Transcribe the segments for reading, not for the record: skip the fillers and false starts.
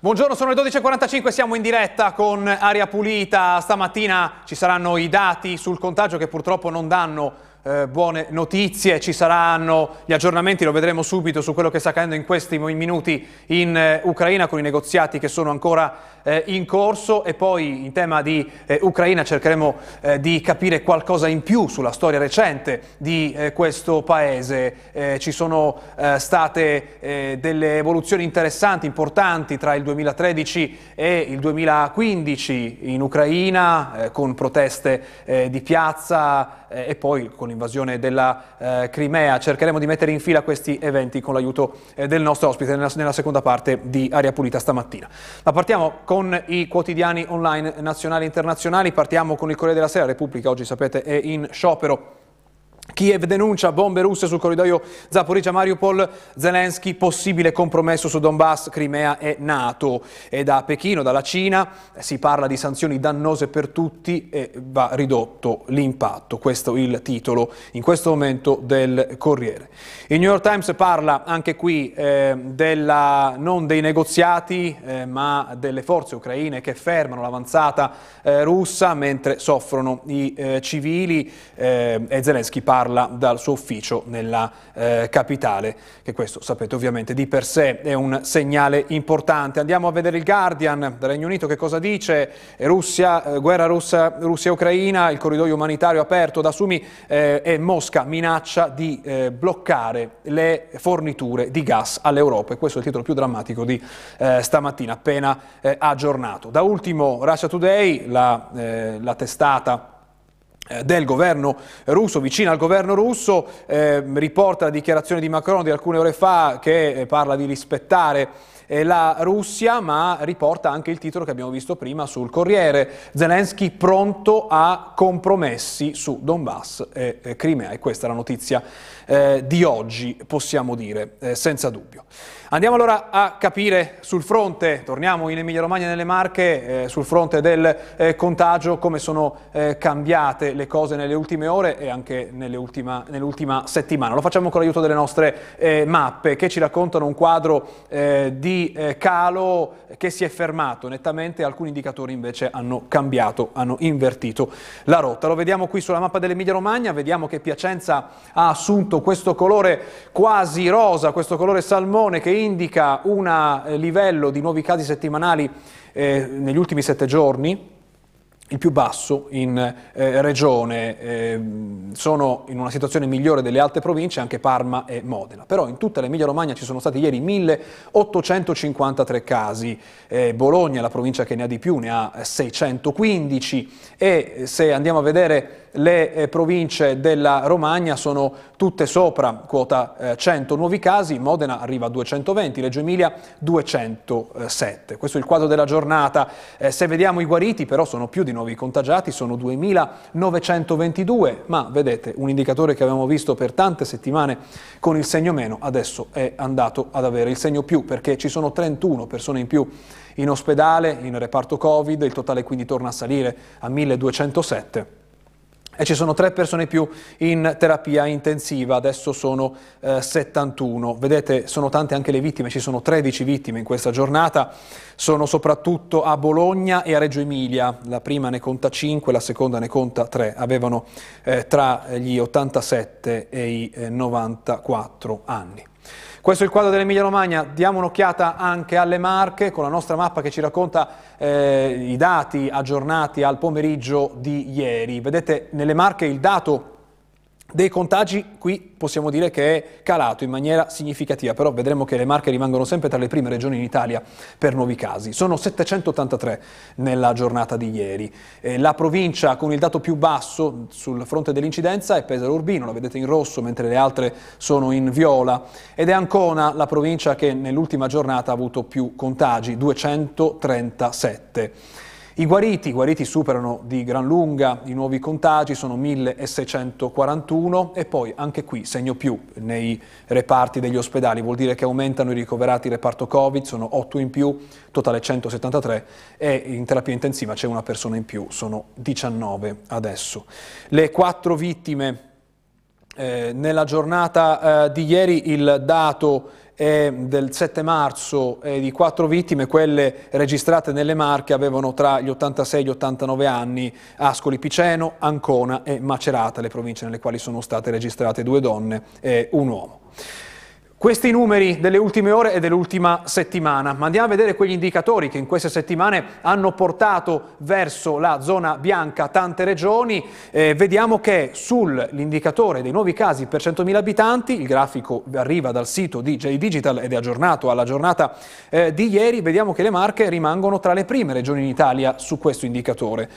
Buongiorno, sono le 12.45, siamo in diretta con Aria Pulita. Stamattina ci saranno i dati sul contagio che purtroppo non danno buone notizie, ci saranno gli aggiornamenti, lo vedremo subito, su quello che sta accadendo in questi minuti in Ucraina, con i negoziati che sono ancora in corso, e poi in tema di Ucraina cercheremo di capire qualcosa in più sulla storia recente di questo paese. Ci sono state delle evoluzioni interessanti, importanti tra il 2013 e il 2015 in Ucraina, con proteste di piazza e poi con l'invasione della Crimea. Cercheremo di mettere in fila questi eventi con l'aiuto del nostro ospite nella seconda parte di Aria Pulita stamattina. Ma partiamo con i quotidiani online nazionali e internazionali. Partiamo con il Corriere della Sera. La Repubblica oggi, sapete, è in sciopero. Kiev denuncia bombe russe sul corridoio Zaporizhia-Mariupol, Zelensky possibile compromesso su Donbass, Crimea e NATO. E da Pechino, dalla Cina, si parla di sanzioni dannose per tutti e va ridotto l'impatto. Questo è il titolo in questo momento del Corriere. Il New York Times parla anche qui non dei negoziati ma delle forze ucraine che fermano l'avanzata russa mentre soffrono i civili, e Zelensky parla dal suo ufficio nella capitale, che questo, sapete, ovviamente di per sé è un segnale importante. Andiamo a vedere il Guardian del Regno Unito, che cosa dice. Russia, guerra russa, Russia-Ucraina, il corridoio umanitario aperto da Sumi, e Mosca minaccia di bloccare le forniture di gas all'Europa. E questo è il titolo più drammatico di stamattina, appena aggiornato. Da ultimo Russia Today, la testata del governo russo, vicina al governo russo, riporta la dichiarazione di Macron di alcune ore fa, che parla di rispettare la Russia, ma riporta anche il titolo che abbiamo visto prima sul Corriere: Zelensky pronto a compromessi su Donbass e Crimea. E questa è la notizia di oggi, possiamo dire, senza dubbio. Andiamo allora a capire sul fronte, torniamo in Emilia-Romagna e nelle Marche, sul fronte del contagio, come sono cambiate le cose nelle ultime ore e anche nell'ultima settimana. Lo facciamo con l'aiuto delle nostre mappe, che ci raccontano un quadro di calo che si è fermato nettamente. Alcuni indicatori invece hanno cambiato, hanno invertito la rotta. Lo vediamo qui sulla mappa dell'Emilia-Romagna, vediamo che Piacenza ha assunto questo colore quasi rosa, questo colore salmone, che indica un livello di nuovi casi settimanali negli ultimi 7 giorni, il più basso in regione. Sono in una situazione migliore delle altre province, anche Parma e Modena. Però in tutta l'Emilia-Romagna ci sono stati ieri 1.853 casi. Bologna, la provincia che ne ha di più, ne ha 615. E se andiamo a vedere le province della Romagna, sono tutte sopra quota 100 nuovi casi. Modena arriva a 220, Reggio Emilia 207. Questo è il quadro della giornata. Se vediamo i guariti, però, sono più di nuovi contagiati, sono 2.922, ma vedete, un indicatore che avevamo visto per tante settimane con il segno meno, adesso è andato ad avere il segno più, perché ci sono 31 persone in più in ospedale, in reparto Covid. Il totale quindi torna a salire a 1.207. E ci sono 3 persone in più in terapia intensiva, adesso sono 71. Vedete, sono tante anche le vittime, ci sono 13 vittime in questa giornata, sono soprattutto a Bologna e a Reggio Emilia. La prima ne conta 5, la seconda ne conta 3, avevano tra gli 87 e i 94 anni. Questo è il quadro dell'Emilia-Romagna. Diamo un'occhiata anche alle Marche, con la nostra mappa che ci racconta i dati aggiornati al pomeriggio di ieri. Vedete, nelle Marche il dato dei contagi qui possiamo dire che è calato in maniera significativa, però vedremo che le Marche rimangono sempre tra le prime regioni in Italia per nuovi casi. Sono 783 nella giornata di ieri. La provincia con il dato più basso sul fronte dell'incidenza è Pesaro Urbino, la vedete in rosso, mentre le altre sono in viola. Ed è Ancona la provincia che nell'ultima giornata ha avuto più contagi, 237. I guariti superano di gran lunga i nuovi contagi, sono 1.641, e poi anche qui segno più nei reparti degli ospedali, vuol dire che aumentano i ricoverati reparto Covid, sono 8 in più, totale 173, e in terapia intensiva c'è una persona in più, sono 19 adesso. Le 4 vittime nella giornata di ieri, il dato è del 7 marzo di 4 vittime, quelle registrate nelle Marche avevano tra gli 86 e gli 89 anni, Ascoli Piceno, Ancona e Macerata, le province nelle quali sono state registrate 2 donne e un uomo. Questi numeri delle ultime ore e dell'ultima settimana, ma andiamo a vedere quegli indicatori che in queste settimane hanno portato verso la zona bianca tante regioni. Vediamo che sull'indicatore dei nuovi casi per 100.000 abitanti, il grafico arriva dal sito di J-Digital ed è aggiornato alla giornata di ieri, vediamo che le Marche rimangono tra le prime regioni in Italia su questo indicatore.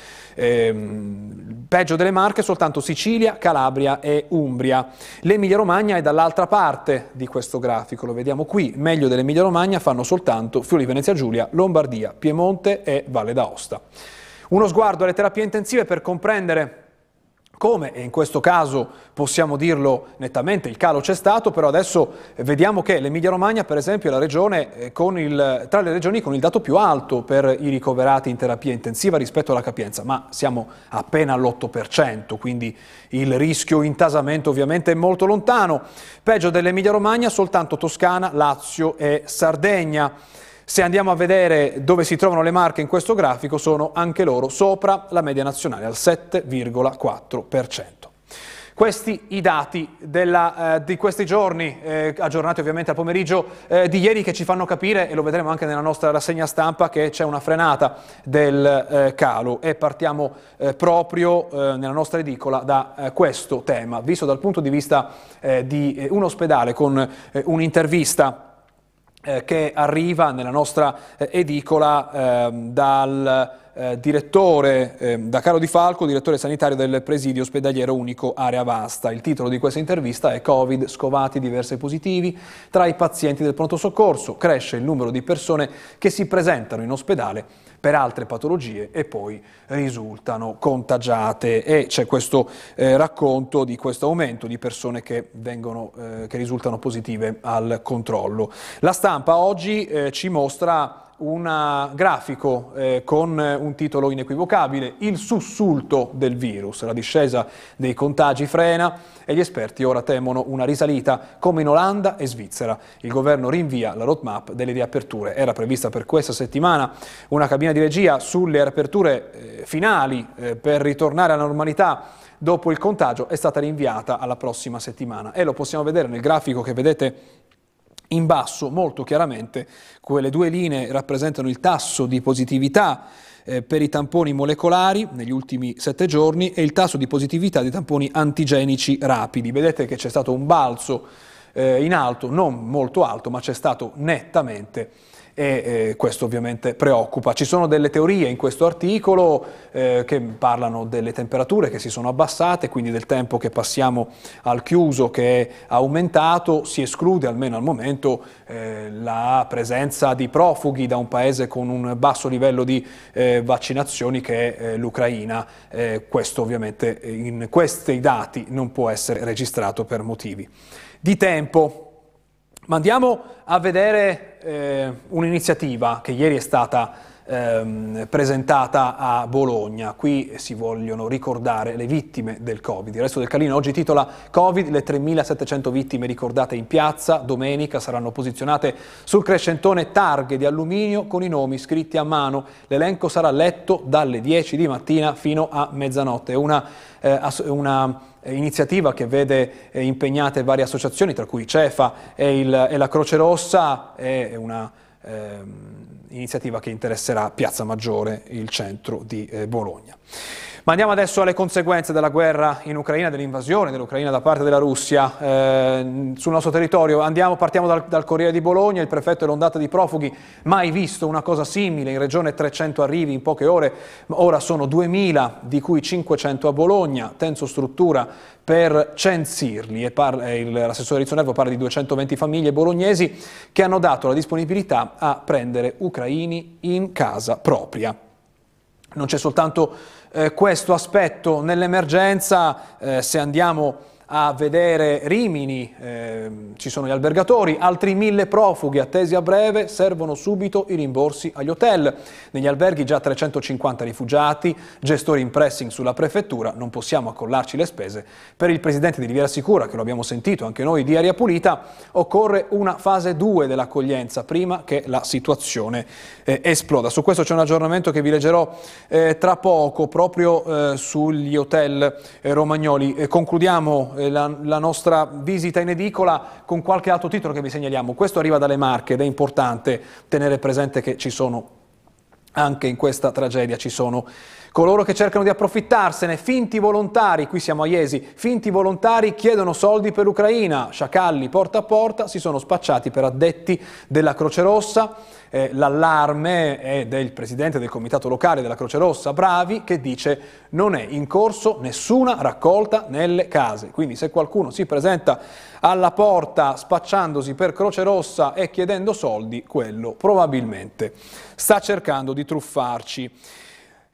Peggio delle Marche soltanto Sicilia, Calabria e Umbria. L'Emilia Romagna è dall'altra parte di questo grafico, lo vediamo qui, meglio dell'Emilia Romagna fanno soltanto Friuli Venezia Giulia, Lombardia, Piemonte e Valle d'Aosta. Uno sguardo alle terapie intensive per comprendere come, e in questo caso possiamo dirlo nettamente, il calo c'è stato, però adesso vediamo che l'Emilia Romagna per esempio è la regione tra le regioni con il dato più alto per i ricoverati in terapia intensiva rispetto alla capienza, ma siamo appena all'8%, quindi il rischio intasamento ovviamente è molto lontano. Peggio dell'Emilia Romagna soltanto Toscana, Lazio e Sardegna. Se andiamo a vedere dove si trovano le Marche in questo grafico, sono anche loro sopra la media nazionale al 7,4%. Questi i dati di questi giorni, aggiornati ovviamente al pomeriggio di ieri, che ci fanno capire, e lo vedremo anche nella nostra rassegna stampa, che c'è una frenata del calo. E partiamo proprio nella nostra edicola da questo tema, visto dal punto di vista di un ospedale, con un'intervista che arriva nella nostra edicola dal direttore, da Carlo Di Falco, direttore sanitario del presidio ospedaliero unico Area Vasta. Il titolo di questa intervista è Covid, scovati diversi positivi tra i pazienti del pronto soccorso, cresce il numero di persone che si presentano in ospedale per altre patologie e poi risultano contagiate, e c'è questo racconto di questo aumento di persone che risultano positive al controllo. La Stampa oggi ci mostra un grafico con un titolo inequivocabile, il sussulto del virus, la discesa dei contagi frena e gli esperti ora temono una risalita come in Olanda e Svizzera. Il governo rinvia la roadmap delle riaperture, era prevista per questa settimana una cabina di regia sulle riaperture finali per ritornare alla normalità dopo il contagio, è stata rinviata alla prossima settimana e lo possiamo vedere nel grafico che vedete in basso molto chiaramente. Quelle 2 linee rappresentano il tasso di positività per i tamponi molecolari negli ultimi 7 giorni e il tasso di positività dei tamponi antigenici rapidi. Vedete che c'è stato un balzo in alto, non molto alto, ma c'è stato nettamente, e questo ovviamente preoccupa. Ci sono delle teorie in questo articolo che parlano delle temperature che si sono abbassate, quindi del tempo che passiamo al chiuso che è aumentato. Si esclude, almeno al momento, la presenza di profughi da un paese con un basso livello di vaccinazioni che è l'Ucraina. Questo ovviamente in questi dati non può essere registrato per motivi di tempo. Ma andiamo a vedere un'iniziativa che ieri è stata presentata a Bologna. Qui si vogliono ricordare le vittime del Covid. Il Resto del Carlino oggi titola Covid, le 3.700 vittime ricordate in piazza. Domenica saranno posizionate sul crescentone targhe di alluminio con i nomi scritti a mano. L'elenco sarà letto dalle 10 di mattina fino a mezzanotte. Una iniziativa che vede impegnate varie associazioni, tra cui Cefa e la Croce Rossa. È una iniziativa che interesserà Piazza Maggiore, il centro di Bologna. Ma andiamo adesso alle conseguenze della guerra in Ucraina, dell'invasione dell'Ucraina da parte della Russia sul nostro territorio. Partiamo dal Corriere di Bologna. Il prefetto è l'ondata di profughi, mai visto una cosa simile, in regione 300 arrivi in poche ore, ora sono 2000 di cui 500 a Bologna, tenso struttura per censirli, e l'assessore Rizzonervo parla di 220 famiglie bolognesi che hanno dato la disponibilità a prendere ucraini in casa propria. Non c'è soltanto questo aspetto nell'emergenza, se andiamo a vedere Rimini, ci sono gli albergatori, altri 1000 profughi attesi a breve, servono subito i rimborsi agli hotel. Negli alberghi già 350 rifugiati, gestori in pressing sulla prefettura, non possiamo accollarci le spese. Per il presidente di Riviera Sicura, che lo abbiamo sentito anche noi, di Aria Pulita, occorre una fase 2 dell'accoglienza prima che la situazione esploda. Su questo c'è un aggiornamento che vi leggerò tra poco, proprio sugli hotel romagnoli. Concludiamo la nostra visita in edicola con qualche altro titolo che vi segnaliamo. Questo arriva dalle Marche ed è importante tenere presente che ci sono, anche in questa tragedia ci sono coloro che cercano di approfittarsene, finti volontari, qui siamo a Iesi, finti volontari chiedono soldi per l'Ucraina, sciacalli porta a porta, si sono spacciati per addetti della Croce Rossa. L'allarme è del presidente del comitato locale della Croce Rossa, Bravi, che dice non è in corso nessuna raccolta nelle case, quindi se qualcuno si presenta alla porta spacciandosi per Croce Rossa e chiedendo soldi, quello probabilmente sta cercando di truffarci.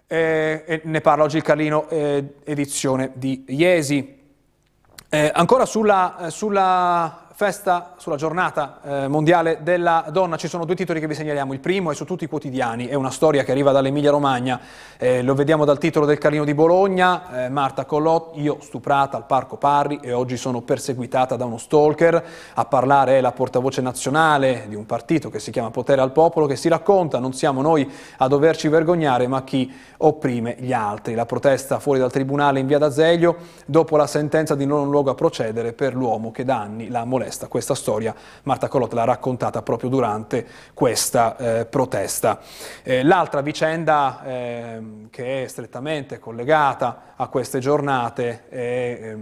Ne parla oggi il Carlino, edizione di Iesi. Ancora sulla giornata mondiale della donna ci sono due titoli che vi segnaliamo. Il primo è su tutti i quotidiani, è una storia che arriva dall'Emilia Romagna, lo vediamo dal titolo del Carlino di Bologna, Marta Collot, io stuprata al Parco Parri e oggi sono perseguitata da uno stalker. A parlare è la portavoce nazionale di un partito che si chiama Potere al Popolo, che si racconta: non siamo noi a doverci vergognare ma chi opprime gli altri. La protesta fuori dal tribunale in via d'Azeglio dopo la sentenza di non luogo a procedere per l'uomo che da anni la molesta. Questa storia Marta Collot l'ha raccontata proprio durante questa protesta. L'altra vicenda che è strettamente collegata a queste giornate è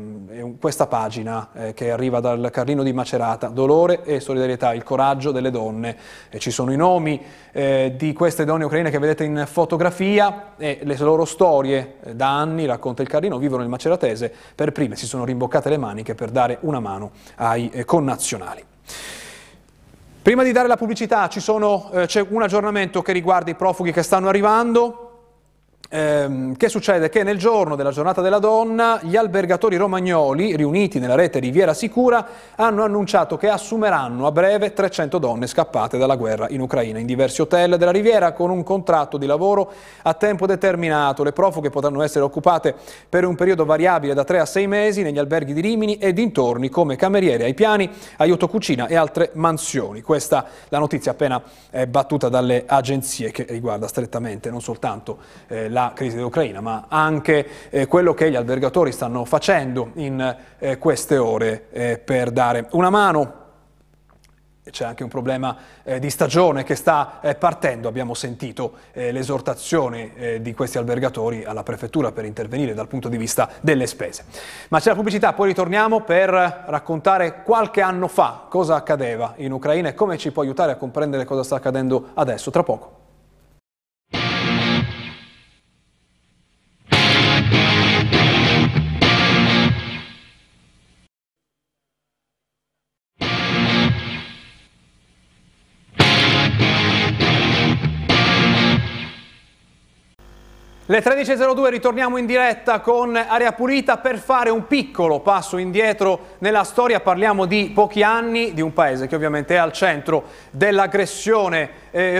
questa pagina che arriva dal Carlino di Macerata, dolore e solidarietà, il coraggio delle donne. Ci sono i nomi di queste donne ucraine che vedete in fotografia e le loro storie da anni, racconta il Carlino, vivono il maceratese, per prime si sono rimboccate le maniche per dare una mano ai connazionali. Prima di dare la pubblicità c'è un aggiornamento che riguarda i profughi che stanno arrivando. Che succede? Che nel giorno della giornata della donna gli albergatori romagnoli riuniti nella rete Riviera Sicura hanno annunciato che assumeranno a breve 300 donne scappate dalla guerra in Ucraina in diversi hotel della Riviera con un contratto di lavoro a tempo determinato. Le profughe potranno essere occupate per un periodo variabile da 3 a 6 mesi negli alberghi di Rimini e dintorni come cameriere ai piani, aiuto cucina e altre mansioni. Questa la notizia appena battuta dalle agenzie, che riguarda strettamente non soltanto la crisi dell'Ucraina, ma anche quello che gli albergatori stanno facendo in queste ore per dare una mano. C'è anche un problema di stagione che sta partendo, abbiamo sentito l'esortazione di questi albergatori alla prefettura per intervenire dal punto di vista delle spese. Ma c'è la pubblicità, poi ritorniamo per raccontare qualche anno fa cosa accadeva in Ucraina e come ci può aiutare a comprendere cosa sta accadendo adesso, tra poco. Le 13.02 ritorniamo in diretta con Aria Pulita per fare un piccolo passo indietro nella storia. Parliamo di pochi anni, di un paese che ovviamente è al centro dell'aggressione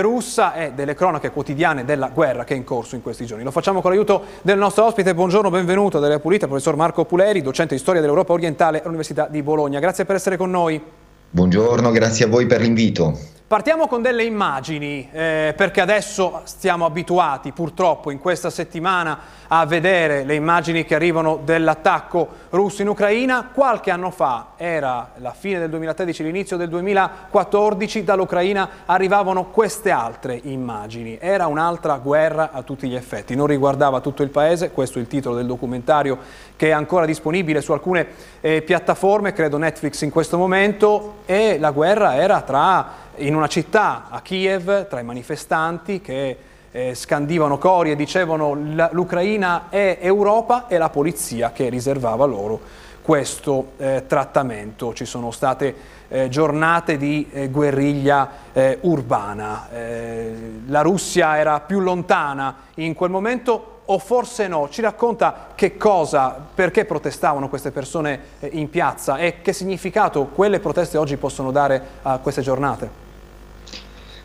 russa e delle cronache quotidiane della guerra che è in corso in questi giorni. Lo facciamo con l'aiuto del nostro ospite, buongiorno, benvenuto ad Aria Pulita, professor Marco Puleri, docente di storia dell'Europa orientale all'Università di Bologna. Grazie per essere con noi. Buongiorno, grazie a voi per l'invito. Partiamo con delle immagini, perché adesso stiamo abituati purtroppo in questa settimana a vedere le immagini che arrivano dell'attacco russo in Ucraina. Qualche anno fa, era la fine del 2013, l'inizio del 2014, dall'Ucraina arrivavano queste altre immagini. Era un'altra guerra a tutti gli effetti, non riguardava tutto il paese, questo è il titolo del documentario che è ancora disponibile su alcune piattaforme, credo Netflix in questo momento, e la guerra era in una città, a Kiev, tra i manifestanti che scandivano cori e dicevano l'Ucraina è Europa, e la polizia che riservava loro questo trattamento. Ci sono state giornate di guerriglia urbana. La Russia era più lontana in quel momento, o forse no? Ci racconta che cosa, perché protestavano queste persone in piazza e che significato quelle proteste oggi possono dare a queste giornate?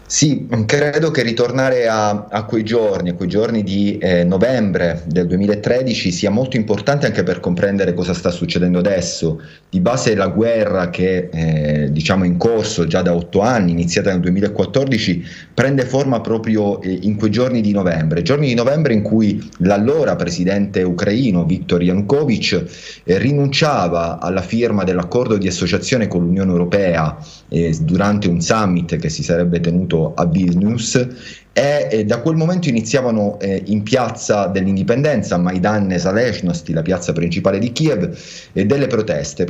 Sì, credo che ritornare a quei giorni di novembre del 2013 sia molto importante anche per comprendere cosa sta succedendo adesso. Di base la guerra che diciamo è in corso già da 8 anni, iniziata nel 2014, prende forma proprio in quei giorni di novembre in cui l'allora presidente ucraino Viktor Yanukovych rinunciava alla firma dell'accordo di associazione con l'Unione Europea durante un summit che si sarebbe tenuto a Vilnius, e da quel momento iniziavano in piazza dell'Indipendenza, Maidan Nezalezhnosti, la piazza principale di Kiev, delle proteste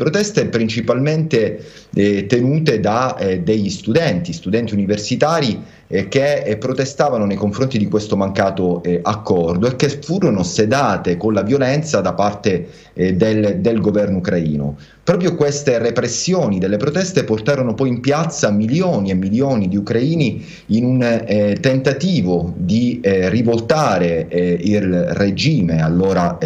principalmente tenute da degli studenti universitari che protestavano nei confronti di questo mancato accordo e che furono sedate con la violenza da parte del governo ucraino. Proprio queste repressioni delle proteste portarono poi in piazza milioni e milioni di ucraini in un tentativo di rivoltare il regime allora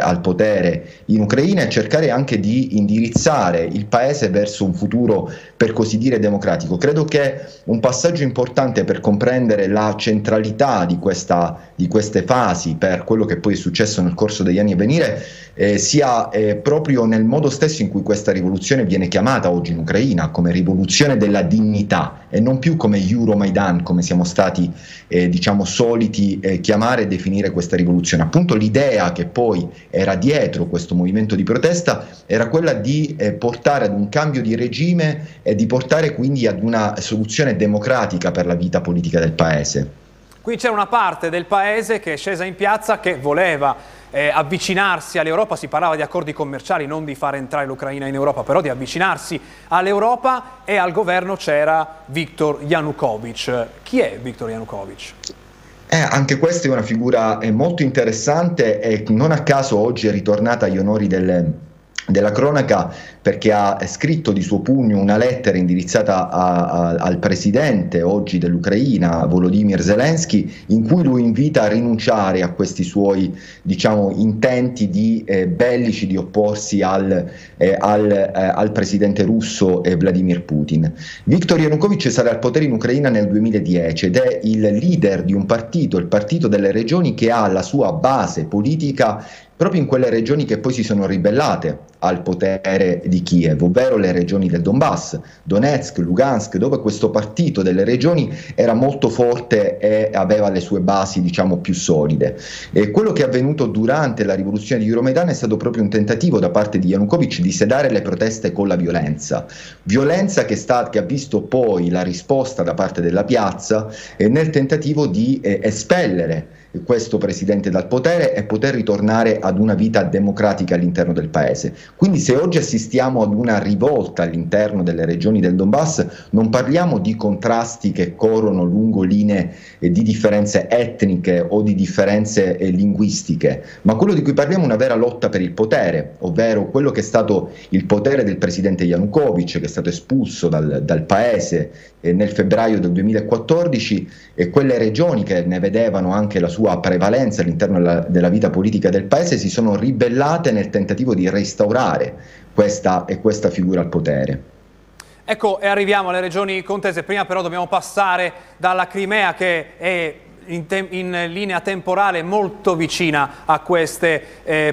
al potere in Ucraina e cercare anche di indirizzare il paese verso un futuro, per così dire, democratico. Credo che un passaggio importante per comprendere la centralità di queste fasi per quello che poi è successo nel corso degli anni a venire sia proprio nel modo stesso in cui questa rivoluzione viene chiamata oggi in Ucraina, come rivoluzione della dignità e non più come Euromaidan, come siamo stati diciamo soliti chiamare e definire questa rivoluzione. Appunto l'idea che poi era dietro questo movimento di protesta era quella di portare ad un cambio di regime e di portare quindi ad una soluzione democratica per la vita politica del paese. Qui c'era una parte del paese che è scesa in piazza, che voleva avvicinarsi all'Europa. Si parlava di accordi commerciali, non di far entrare l'Ucraina in Europa, però di avvicinarsi all'Europa, e al governo c'era Viktor Yanukovych. Chi è Viktor Yanukovych? Anche questa è una figura molto interessante e non a caso oggi è ritornata agli onori della cronaca, perché ha scritto di suo pugno una lettera indirizzata al presidente oggi dell'Ucraina, Volodymyr Zelensky, in cui lui invita a rinunciare a questi suoi diciamo intenti di bellici di opporsi al presidente russo Vladimir Putin. Viktor Yanukovych sarà al potere in Ucraina nel 2010 ed è il leader di un partito, il Partito delle Regioni, che ha la sua base politica proprio in quelle regioni che poi si sono ribellate al potere di Kiev, ovvero le regioni del Donbass, Donetsk, Lugansk, dove questo partito delle regioni era molto forte e aveva le sue basi diciamo più solide. E quello che è avvenuto durante la rivoluzione di Euromaidan è stato proprio un tentativo da parte di Yanukovych di sedare le proteste con la violenza che ha visto poi la risposta da parte della piazza nel tentativo di espellere questo presidente dal potere e poter ritornare ad una vita democratica all'interno del paese. Quindi se oggi assistiamo ad una rivolta all'interno delle regioni del Donbass, non parliamo di contrasti che corrono lungo linee di differenze etniche o di differenze linguistiche, ma quello di cui parliamo è una vera lotta per il potere, ovvero quello che è stato il potere del presidente Yanukovych, che è stato espulso dal paese nel febbraio del 2014, e quelle regioni che ne vedevano anche la sua prevalenza all'interno della vita politica del paese si sono ribellate nel tentativo di restaurare questa figura al potere. Ecco, e arriviamo alle regioni contese. Prima però dobbiamo passare dalla Crimea, che è in linea temporale molto vicina a queste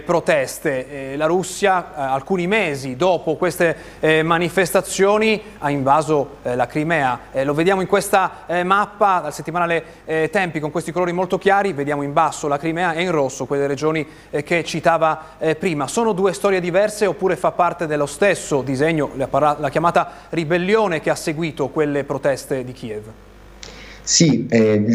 proteste. La Russia, alcuni mesi dopo queste manifestazioni, ha invaso la Crimea. Lo vediamo in questa mappa dal settimanale Tempi, con questi colori molto chiari. Vediamo in basso la Crimea e in rosso quelle regioni che citava prima. Sono due storie diverse oppure fa parte dello stesso disegno, la chiamata ribellione che ha seguito quelle proteste di Kiev? Sì,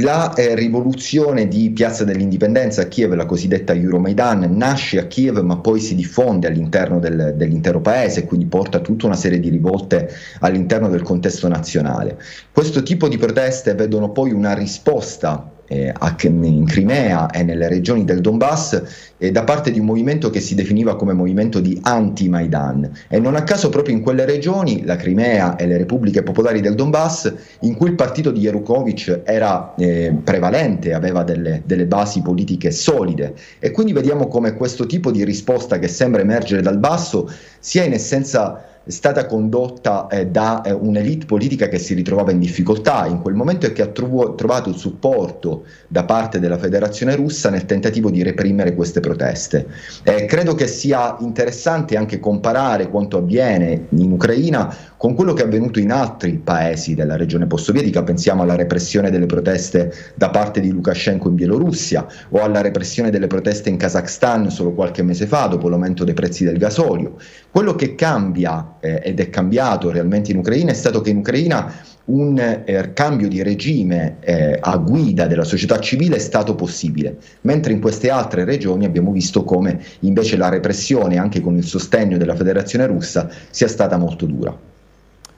la rivoluzione di Piazza dell'Indipendenza a Kiev, la cosiddetta Euromaidan, nasce a Kiev ma poi si diffonde all'interno dell'intero paese, quindi porta tutta una serie di rivolte all'interno del contesto nazionale. Questo tipo di proteste vedono poi una risposta in Crimea e nelle regioni del Donbass da parte di un movimento che si definiva come movimento di anti-Maidan, e non a caso proprio in quelle regioni, la Crimea e le repubbliche popolari del Donbass, in cui il partito di Yanukovych era prevalente, aveva delle basi politiche solide, e quindi vediamo come questo tipo di risposta che sembra emergere dal basso sia in essenza stata condotta da un'elite politica che si ritrovava in difficoltà in quel momento e che ha trovato il supporto da parte della Federazione Russa nel tentativo di reprimere queste proteste. Credo che sia interessante anche comparare quanto avviene in Ucraina con quello che è avvenuto in altri paesi della regione post-sovietica. Pensiamo alla repressione delle proteste da parte di Lukashenko in Bielorussia o alla repressione delle proteste in Kazakhstan solo qualche mese fa dopo l'aumento dei prezzi del gasolio. Quello che cambia ed è cambiato realmente in Ucraina è stato che in Ucraina un cambio di regime a guida della società civile è stato possibile, mentre in queste altre regioni abbiamo visto come invece la repressione, anche con il sostegno della Federazione Russa, sia stata molto dura.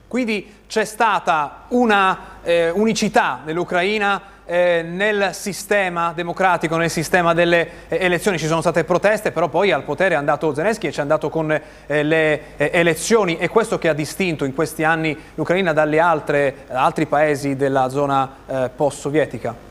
Quindi c'è stata una unicità dell'Ucraina nel sistema democratico, nel sistema delle elezioni. Ci sono state proteste, però poi al potere è andato Zelensky e ci è andato con le elezioni, e questo che ha distinto in questi anni l'Ucraina dalle altri paesi della zona post-sovietica.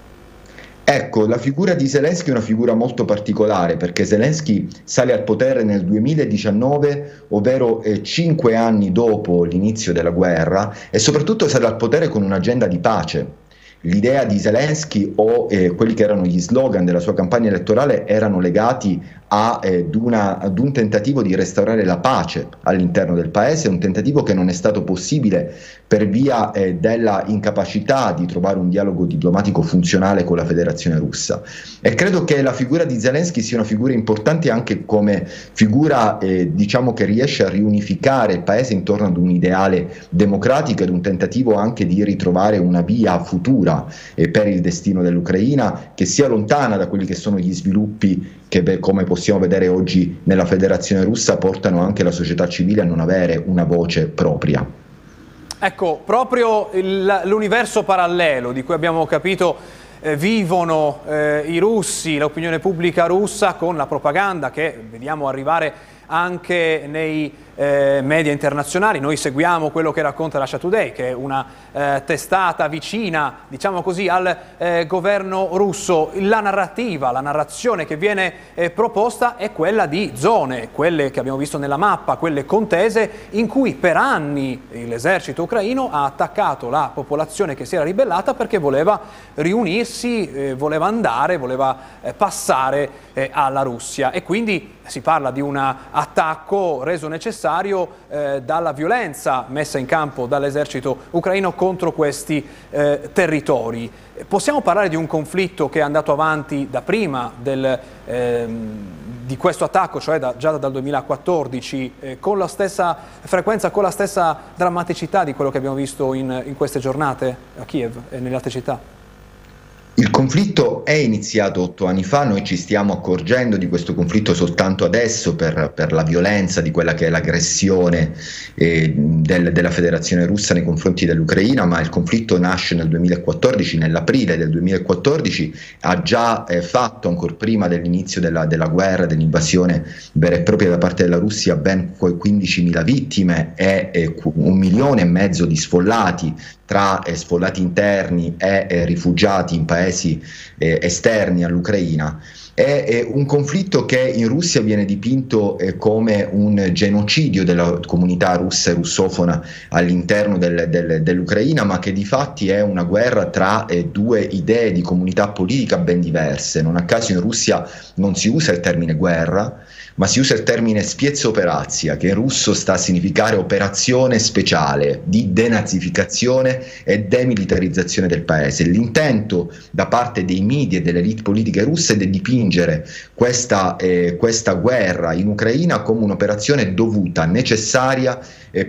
Ecco, la figura di Zelensky è una figura molto particolare, perché Zelensky sale al potere nel 2019, ovvero 5 anni dopo l'inizio della guerra, e soprattutto sale al potere con un'agenda di pace. L'idea di Zelensky o quelli che erano gli slogan della sua campagna elettorale erano legati ad un tentativo di restaurare la pace all'interno del paese, un tentativo che non è stato possibile per via della incapacità di trovare un dialogo diplomatico funzionale con la Federazione Russa. E credo che la figura di Zelensky sia una figura importante anche come figura diciamo che riesce a riunificare il paese intorno ad un ideale democratico ed un tentativo anche di ritrovare una via futura per il destino dell'Ucraina, che sia lontana da quelli che sono gli sviluppi che, come possiamo vedere oggi nella Federazione Russa, portano anche la società civile a non avere una voce propria. Ecco, proprio l'universo parallelo di cui abbiamo capito vivono i russi, l'opinione pubblica russa, con la propaganda che vediamo arrivare anche nei media internazionali. Noi seguiamo quello che racconta Russia Today, che è una testata vicina, diciamo così, al governo russo. La narrazione che viene proposta è quella di zone, quelle che abbiamo visto nella mappa, quelle contese, in cui per anni l'esercito ucraino ha attaccato la popolazione che si era ribellata perché voleva riunirsi, voleva passare alla Russia, e quindi si parla di un attacco reso necessario dalla violenza messa in campo dall'esercito ucraino contro questi territori. Possiamo parlare di un conflitto che è andato avanti da prima di questo attacco, cioè già dal 2014, con la stessa frequenza, con la stessa drammaticità di quello che abbiamo visto in queste giornate a Kiev e nelle altre città? Il conflitto è iniziato 8 anni fa, noi ci stiamo accorgendo di questo conflitto soltanto adesso per la violenza di quella che è l'aggressione della Federazione Russa nei confronti dell'Ucraina, ma il conflitto nasce nel 2014, nell'aprile del 2014, ha già fatto, ancora prima dell'inizio della guerra, dell'invasione vera e propria da parte della Russia, ben 15.000 vittime e 1,5 milioni di sfollati, tra sfollati interni e rifugiati in paesi esterni all'Ucraina. È un conflitto che in Russia viene dipinto come un genocidio della comunità russa e russofona all'interno dell'Ucraina, ma che di fatti è una guerra tra due idee di comunità politica ben diverse. Non a caso in Russia non si usa il termine guerra, ma si usa il termine spezioperazia, che in russo sta a significare operazione speciale di denazificazione e demilitarizzazione del paese. L'intento da parte dei media e delle elite politiche russe è di dipingere questa guerra in Ucraina come un'operazione dovuta, necessaria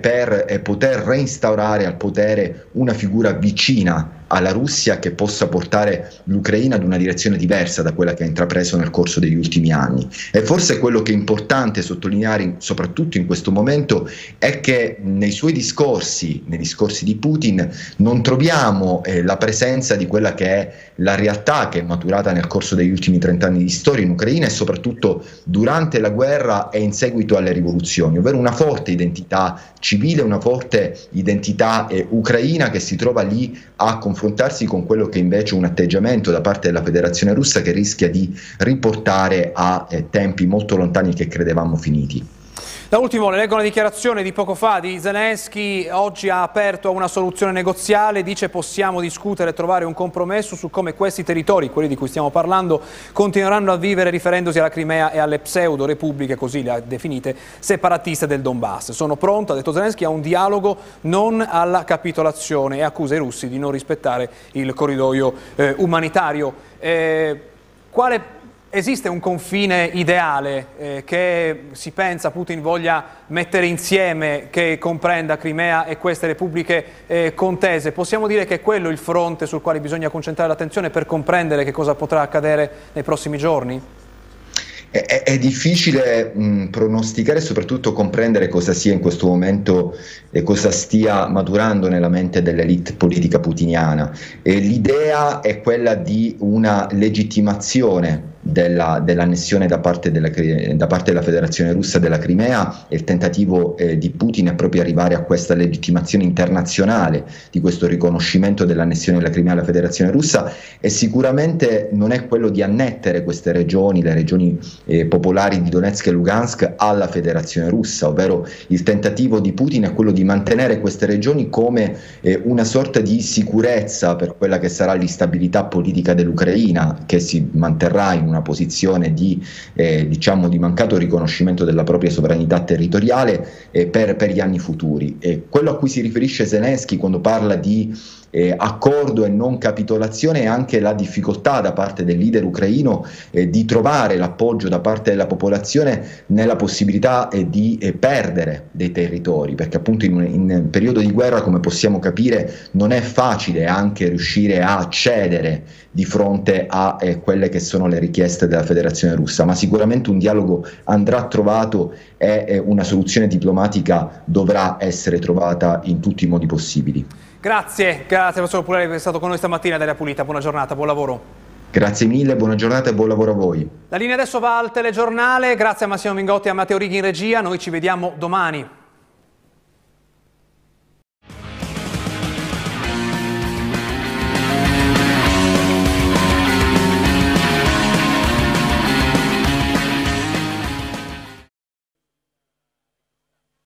per poter reinstaurare al potere una figura vicina alla Russia che possa portare l'Ucraina ad una direzione diversa da quella che ha intrapreso nel corso degli ultimi anni. E forse quello che è importante sottolineare, soprattutto in questo momento, è che nei suoi discorsi, nei discorsi di Putin, non troviamo la presenza di quella che è la realtà che è maturata nel corso degli ultimi 30 anni di storia in Ucraina e soprattutto durante la guerra e in seguito alle rivoluzioni, ovvero una forte identità civile, una forte identità ucraina che si trova lì a confrontarsi con quello che invece è un atteggiamento da parte della Federazione Russa che rischia di riportare a tempi molto lontani che credevamo finiti. Da ultimo, le leggo una dichiarazione di poco fa di Zelensky, oggi ha aperto a una soluzione negoziale, dice possiamo discutere e trovare un compromesso su come questi territori, quelli di cui stiamo parlando, continueranno a vivere riferendosi alla Crimea e alle pseudo repubbliche, così le ha definite, separatiste del Donbass. Sono pronto, ha detto Zelensky, a un dialogo, non alla capitolazione, e accusa i russi di non rispettare il corridoio umanitario. Quale... Esiste un confine ideale che si pensa Putin voglia mettere insieme, che comprenda Crimea e queste repubbliche contese? Possiamo dire che è quello il fronte sul quale bisogna concentrare l'attenzione per comprendere che cosa potrà accadere nei prossimi giorni? È difficile pronosticare e soprattutto comprendere cosa sia in questo momento e cosa stia maturando nella mente dell'elite politica putiniana. L'idea è quella di una legittimazione dell'annessione da parte della Federazione Russa della Crimea e il tentativo di Putin è proprio arrivare a questa legittimazione internazionale, di questo riconoscimento dell'annessione della Crimea alla Federazione Russa, e sicuramente non è quello di annettere queste regioni, le regioni popolari di Donetsk e Lugansk, alla Federazione Russa, ovvero il tentativo di Putin è quello di mantenere queste regioni come una sorta di sicurezza per quella che sarà l'instabilità politica dell'Ucraina, che si manterrà in una posizione di mancato riconoscimento della propria sovranità territoriale per gli anni futuri. Quello a cui si riferisce Zelensky quando parla di accordo e non capitolazione è anche la difficoltà da parte del leader ucraino di trovare l'appoggio da parte della popolazione nella possibilità di perdere dei territori, perché appunto in periodo di guerra, come possiamo capire, non è facile anche riuscire a cedere di fronte a quelle che sono le richieste della Federazione Russa, ma sicuramente un dialogo andrà trovato e una soluzione diplomatica dovrà essere trovata in tutti i modi possibili. Grazie professor Puleri per essere stato con noi stamattina ad Aria Pulita, buona giornata, buon lavoro. Grazie mille, buona giornata e buon lavoro a voi. La linea adesso va al telegiornale, grazie a Massimo Mingotti e a Matteo Righi in regia, noi ci vediamo domani.